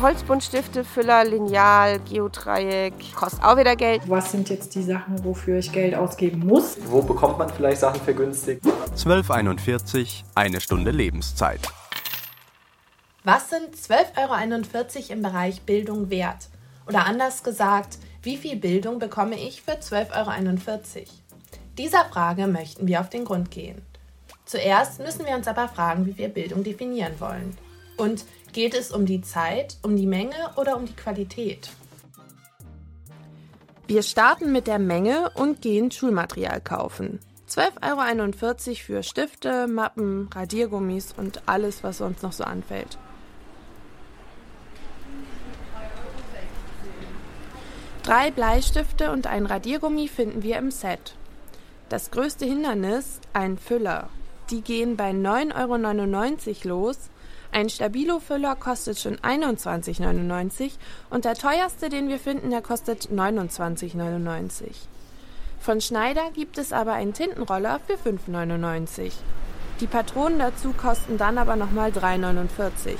Holzbuntstifte, Füller, Lineal, Geodreieck, kostet auch wieder Geld. Was sind jetzt die Sachen, wofür ich Geld ausgeben muss? Wo bekommt man vielleicht Sachen vergünstigt? 12,41 €, eine Stunde Lebenszeit. Was sind 12,41 € im Bereich Bildung wert? Oder anders gesagt, wie viel Bildung bekomme ich für 12,41 €? Dieser Frage möchten wir auf den Grund gehen. Zuerst müssen wir uns aber fragen, wie wir Bildung definieren wollen. Und geht es um die Zeit, um die Menge oder um die Qualität? Wir starten mit der Menge und gehen Schulmaterial kaufen. 12,41 € für Stifte, Mappen, Radiergummis und alles, was sonst noch so anfällt. Drei Bleistifte und ein Radiergummi finden wir im Set. Das größte Hindernis, ein Füller. Die gehen bei 9,99 € los. Ein Stabilo-Füller kostet schon 21,99 € und der teuerste, den wir finden, der kostet 29,99 €. Von Schneider gibt es aber einen Tintenroller für 5,99 €. Die Patronen dazu kosten dann aber nochmal 3,49 €.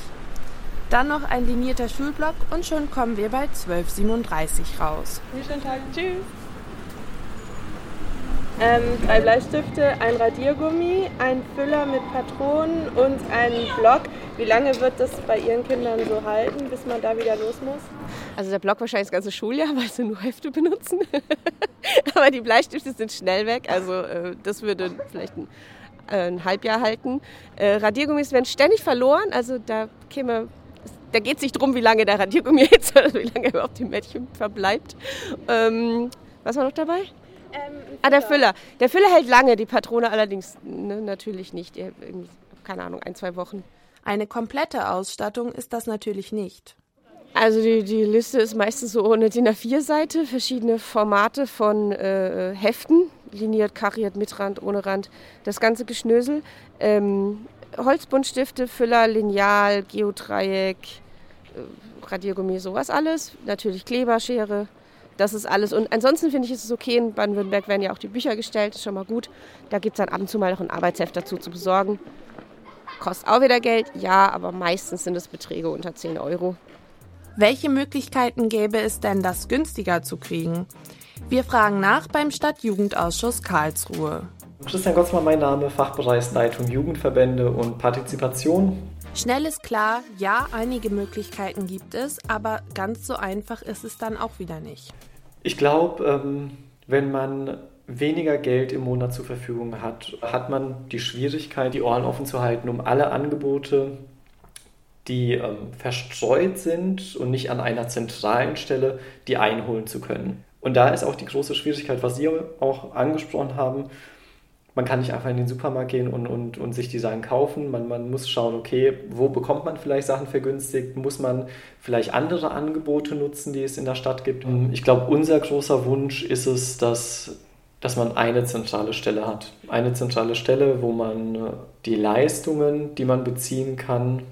Dann noch ein linierter Schulblock und schon kommen wir bei 12,37 € raus. Einen schönen Tag, tschüss! Drei Bleistifte, ein Radiergummi, ein Füller mit Patronen und einen Block. Wie lange wird das bei Ihren Kindern so halten, bis man da wieder los muss? Also der Block wahrscheinlich das ganze Schuljahr, weil sie nur Hefte benutzen. Aber die Bleistifte sind schnell weg, also das würde vielleicht ein Halbjahr halten. Radiergummis werden ständig verloren, also da geht es nicht drum, wie lange der Radiergummi hält, sondern wie lange überhaupt die Mädchen verbleibt. Was war noch dabei? Der Füller. Der Füller hält lange, die Patrone allerdings natürlich nicht. Keine Ahnung, 1-2 Wochen. Eine komplette Ausstattung ist das natürlich nicht. Also die Liste ist meistens so eine DIN A4-Seite, verschiedene Formate von Heften, liniert, kariert, mit Rand, ohne Rand, das ganze Geschnösel. Holzbuntstifte, Füller, Lineal, Geodreieck, Radiergummi, sowas alles. Natürlich Kleberschere. Das ist alles. Und ansonsten finde ich, ist es okay. In Baden-Württemberg werden ja auch die Bücher gestellt. Ist schon mal gut. Da gibt es dann ab und zu mal noch ein Arbeitsheft dazu zu besorgen. Kostet auch wieder Geld. Ja, aber meistens sind es Beträge unter 10 €. Welche Möglichkeiten gäbe es denn, das günstiger zu kriegen? Wir fragen nach beim Stadtjugendausschuss Karlsruhe. Christian Gotzmann, mein Name, Fachbereichsleitung Jugendverbände und Partizipation. Schnell ist klar, ja, einige Möglichkeiten gibt es, aber ganz so einfach ist es dann auch wieder nicht. Ich glaube, wenn man weniger Geld im Monat zur Verfügung hat, hat man die Schwierigkeit, die Ohren offen zu halten, um alle Angebote, die verstreut sind und nicht an einer zentralen Stelle, die einholen zu können. Und da ist auch die große Schwierigkeit, was Sie auch angesprochen haben. Man kann nicht einfach in den Supermarkt gehen und sich die Sachen kaufen. Man muss schauen, okay, wo bekommt man vielleicht Sachen vergünstigt? Muss man vielleicht andere Angebote nutzen, die es in der Stadt gibt? Ich glaube, unser großer Wunsch ist es, dass man eine zentrale Stelle hat. Eine zentrale Stelle, wo man die Leistungen, die man beziehen kann,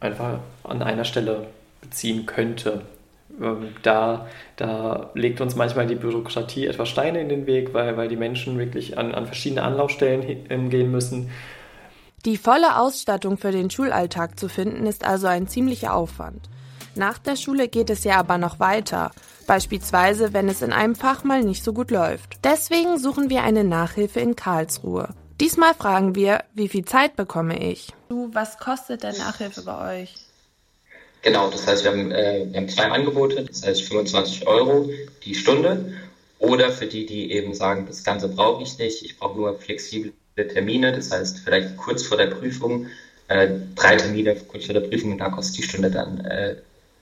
einfach an einer Stelle beziehen könnte. Da legt uns manchmal die Bürokratie etwas Steine in den Weg, weil die Menschen wirklich an verschiedene Anlaufstellen gehen müssen. Die volle Ausstattung für den Schulalltag zu finden, ist also ein ziemlicher Aufwand. Nach der Schule geht es ja aber noch weiter, beispielsweise wenn es in einem Fach mal nicht so gut läuft. Deswegen suchen wir eine Nachhilfe in Karlsruhe. Diesmal fragen wir, wie viel Zeit bekomme ich? Was kostet denn Nachhilfe bei euch? Genau, das heißt, wir haben 2 Angebote, das heißt 25 € die Stunde. Oder für die eben sagen, das Ganze brauche ich nicht, ich brauche nur flexible Termine. Das heißt, vielleicht kurz vor der Prüfung, 3 Termine kurz vor der Prüfung, und da kostet die Stunde dann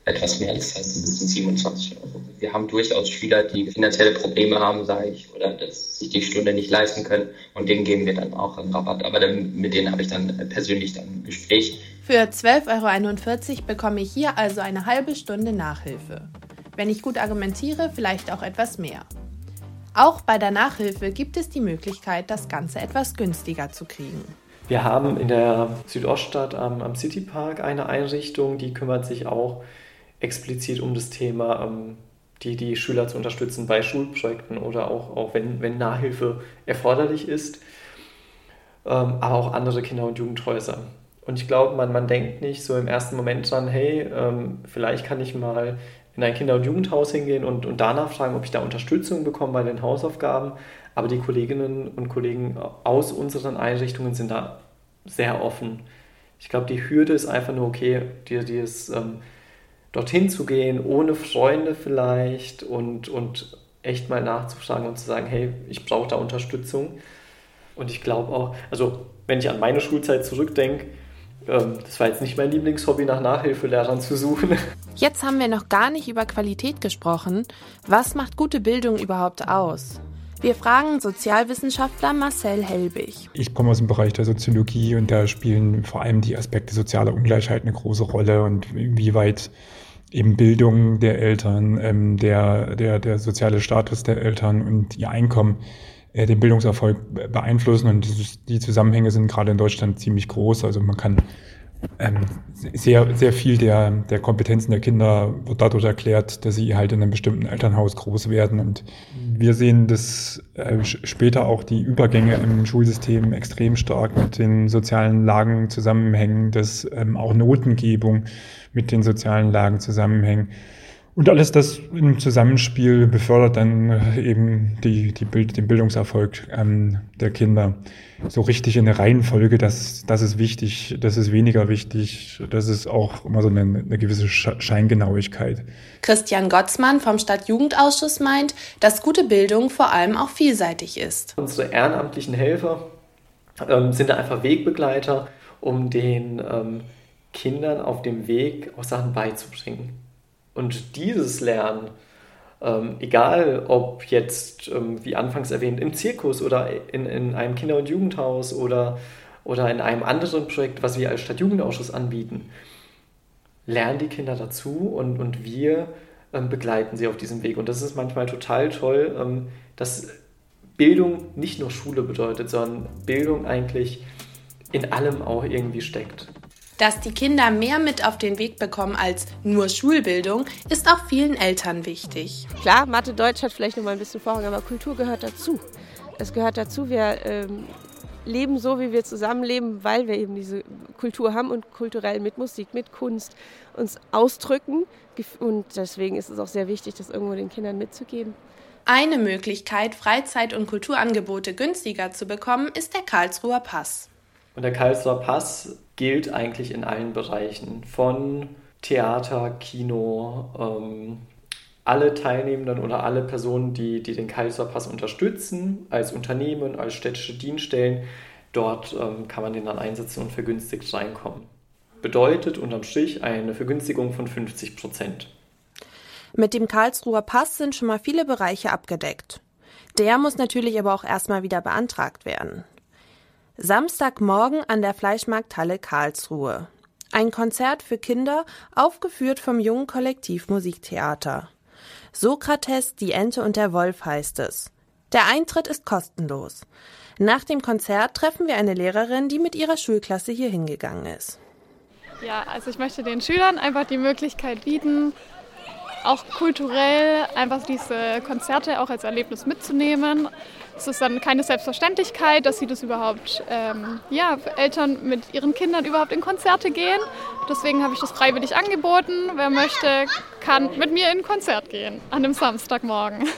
etwas mehr. Das heißt, das sind 27 €. Wir haben durchaus Schüler, die finanzielle Probleme haben, sage ich, oder dass sich die Stunde nicht leisten können. Und denen geben wir dann auch einen Rabatt. Aber mit denen habe ich dann persönlich dann ein Gespräch. Für 12,41 € bekomme ich hier also eine halbe Stunde Nachhilfe. Wenn ich gut argumentiere, vielleicht auch etwas mehr. Auch bei der Nachhilfe gibt es die Möglichkeit, das Ganze etwas günstiger zu kriegen. Wir haben in der Südoststadt am Citypark eine Einrichtung, die kümmert sich auch explizit um das Thema, die Schüler zu unterstützen bei Schulprojekten oder auch wenn Nachhilfe erforderlich ist, aber auch andere Kinder- und Jugendhäuser. Und ich glaube, man denkt nicht so im ersten Moment dran, hey, vielleicht kann ich mal in ein Kinder- und Jugendhaus hingehen und danach fragen, ob ich da Unterstützung bekomme bei den Hausaufgaben. Aber die Kolleginnen und Kollegen aus unseren Einrichtungen sind da sehr offen. Ich glaube, die Hürde ist einfach nur, okay, dorthin zu gehen, ohne Freunde vielleicht und echt mal nachzufragen und zu sagen, hey, ich brauche da Unterstützung. Und ich glaube auch, also wenn ich an meine Schulzeit zurückdenke, das war jetzt nicht mein Lieblingshobby, nach Nachhilfelehrern zu suchen. Jetzt haben wir noch gar nicht über Qualität gesprochen. Was macht gute Bildung überhaupt aus? Wir fragen Sozialwissenschaftler Marcel Helbig. Ich komme aus dem Bereich der Soziologie und da spielen vor allem die Aspekte sozialer Ungleichheit eine große Rolle und inwieweit eben Bildung der Eltern, der soziale Status der Eltern und ihr Einkommen den Bildungserfolg beeinflussen. Und die Zusammenhänge sind gerade in Deutschland ziemlich groß. Also man kann sehr, sehr viel der Kompetenzen der Kinder wird dadurch erklärt, dass sie halt in einem bestimmten Elternhaus groß werden. Und wir sehen, dass später auch die Übergänge im Schulsystem extrem stark mit den sozialen Lagen zusammenhängen, dass auch Notengebung mit den sozialen Lagen zusammenhängen. Und alles das im Zusammenspiel befördert dann eben den Bildungserfolg der Kinder. So richtig in der Reihenfolge, das ist wichtig, das ist weniger wichtig, das ist auch immer so eine gewisse Scheingenauigkeit. Christian Gotzmann vom Stadtjugendausschuss meint, dass gute Bildung vor allem auch vielseitig ist. Unsere ehrenamtlichen Helfer sind da einfach Wegbegleiter, um den Kindern auf dem Weg auch Sachen beizubringen. Und dieses Lernen, egal ob jetzt, wie anfangs erwähnt, im Zirkus oder in einem Kinder- und Jugendhaus oder in einem anderen Projekt, was wir als Stadtjugendausschuss anbieten, lernen die Kinder dazu und wir begleiten sie auf diesem Weg. Und das ist manchmal total toll, dass Bildung nicht nur Schule bedeutet, sondern Bildung eigentlich in allem auch irgendwie steckt. Dass die Kinder mehr mit auf den Weg bekommen als nur Schulbildung, ist auch vielen Eltern wichtig. Klar, Mathe, Deutsch hat vielleicht noch mal ein bisschen Vorrang, aber Kultur gehört dazu. Es gehört dazu, wir leben so, wie wir zusammenleben, weil wir eben diese Kultur haben und kulturell mit Musik, mit Kunst uns ausdrücken. Und deswegen ist es auch sehr wichtig, das irgendwo den Kindern mitzugeben. Eine Möglichkeit, Freizeit- und Kulturangebote günstiger zu bekommen, ist der Karlsruher Pass. Und der Karlsruher Pass gilt eigentlich in allen Bereichen, von Theater, Kino, alle Teilnehmenden oder alle Personen, die den Karlsruher Pass unterstützen, als Unternehmen, als städtische Dienststellen, dort kann man den dann einsetzen und vergünstigt reinkommen. Bedeutet unterm Strich eine Vergünstigung von 50%. Mit dem Karlsruher Pass sind schon mal viele Bereiche abgedeckt. Der muss natürlich aber auch erstmal wieder beantragt werden. Samstagmorgen an der Fleischmarkthalle Karlsruhe. Ein Konzert für Kinder, aufgeführt vom jungen Kollektiv Musiktheater. Sokrates, die Ente und der Wolf heißt es. Der Eintritt ist kostenlos. Nach dem Konzert treffen wir eine Lehrerin, die mit ihrer Schulklasse hier hingegangen ist. Ja, also ich möchte den Schülern einfach die Möglichkeit bieten, auch kulturell einfach diese Konzerte auch als Erlebnis mitzunehmen. Es ist dann keine Selbstverständlichkeit, dass sie das überhaupt, Eltern mit ihren Kindern überhaupt in Konzerte gehen. Deswegen habe ich das freiwillig angeboten. Wer möchte, kann mit mir in ein Konzert gehen an einem Samstagmorgen.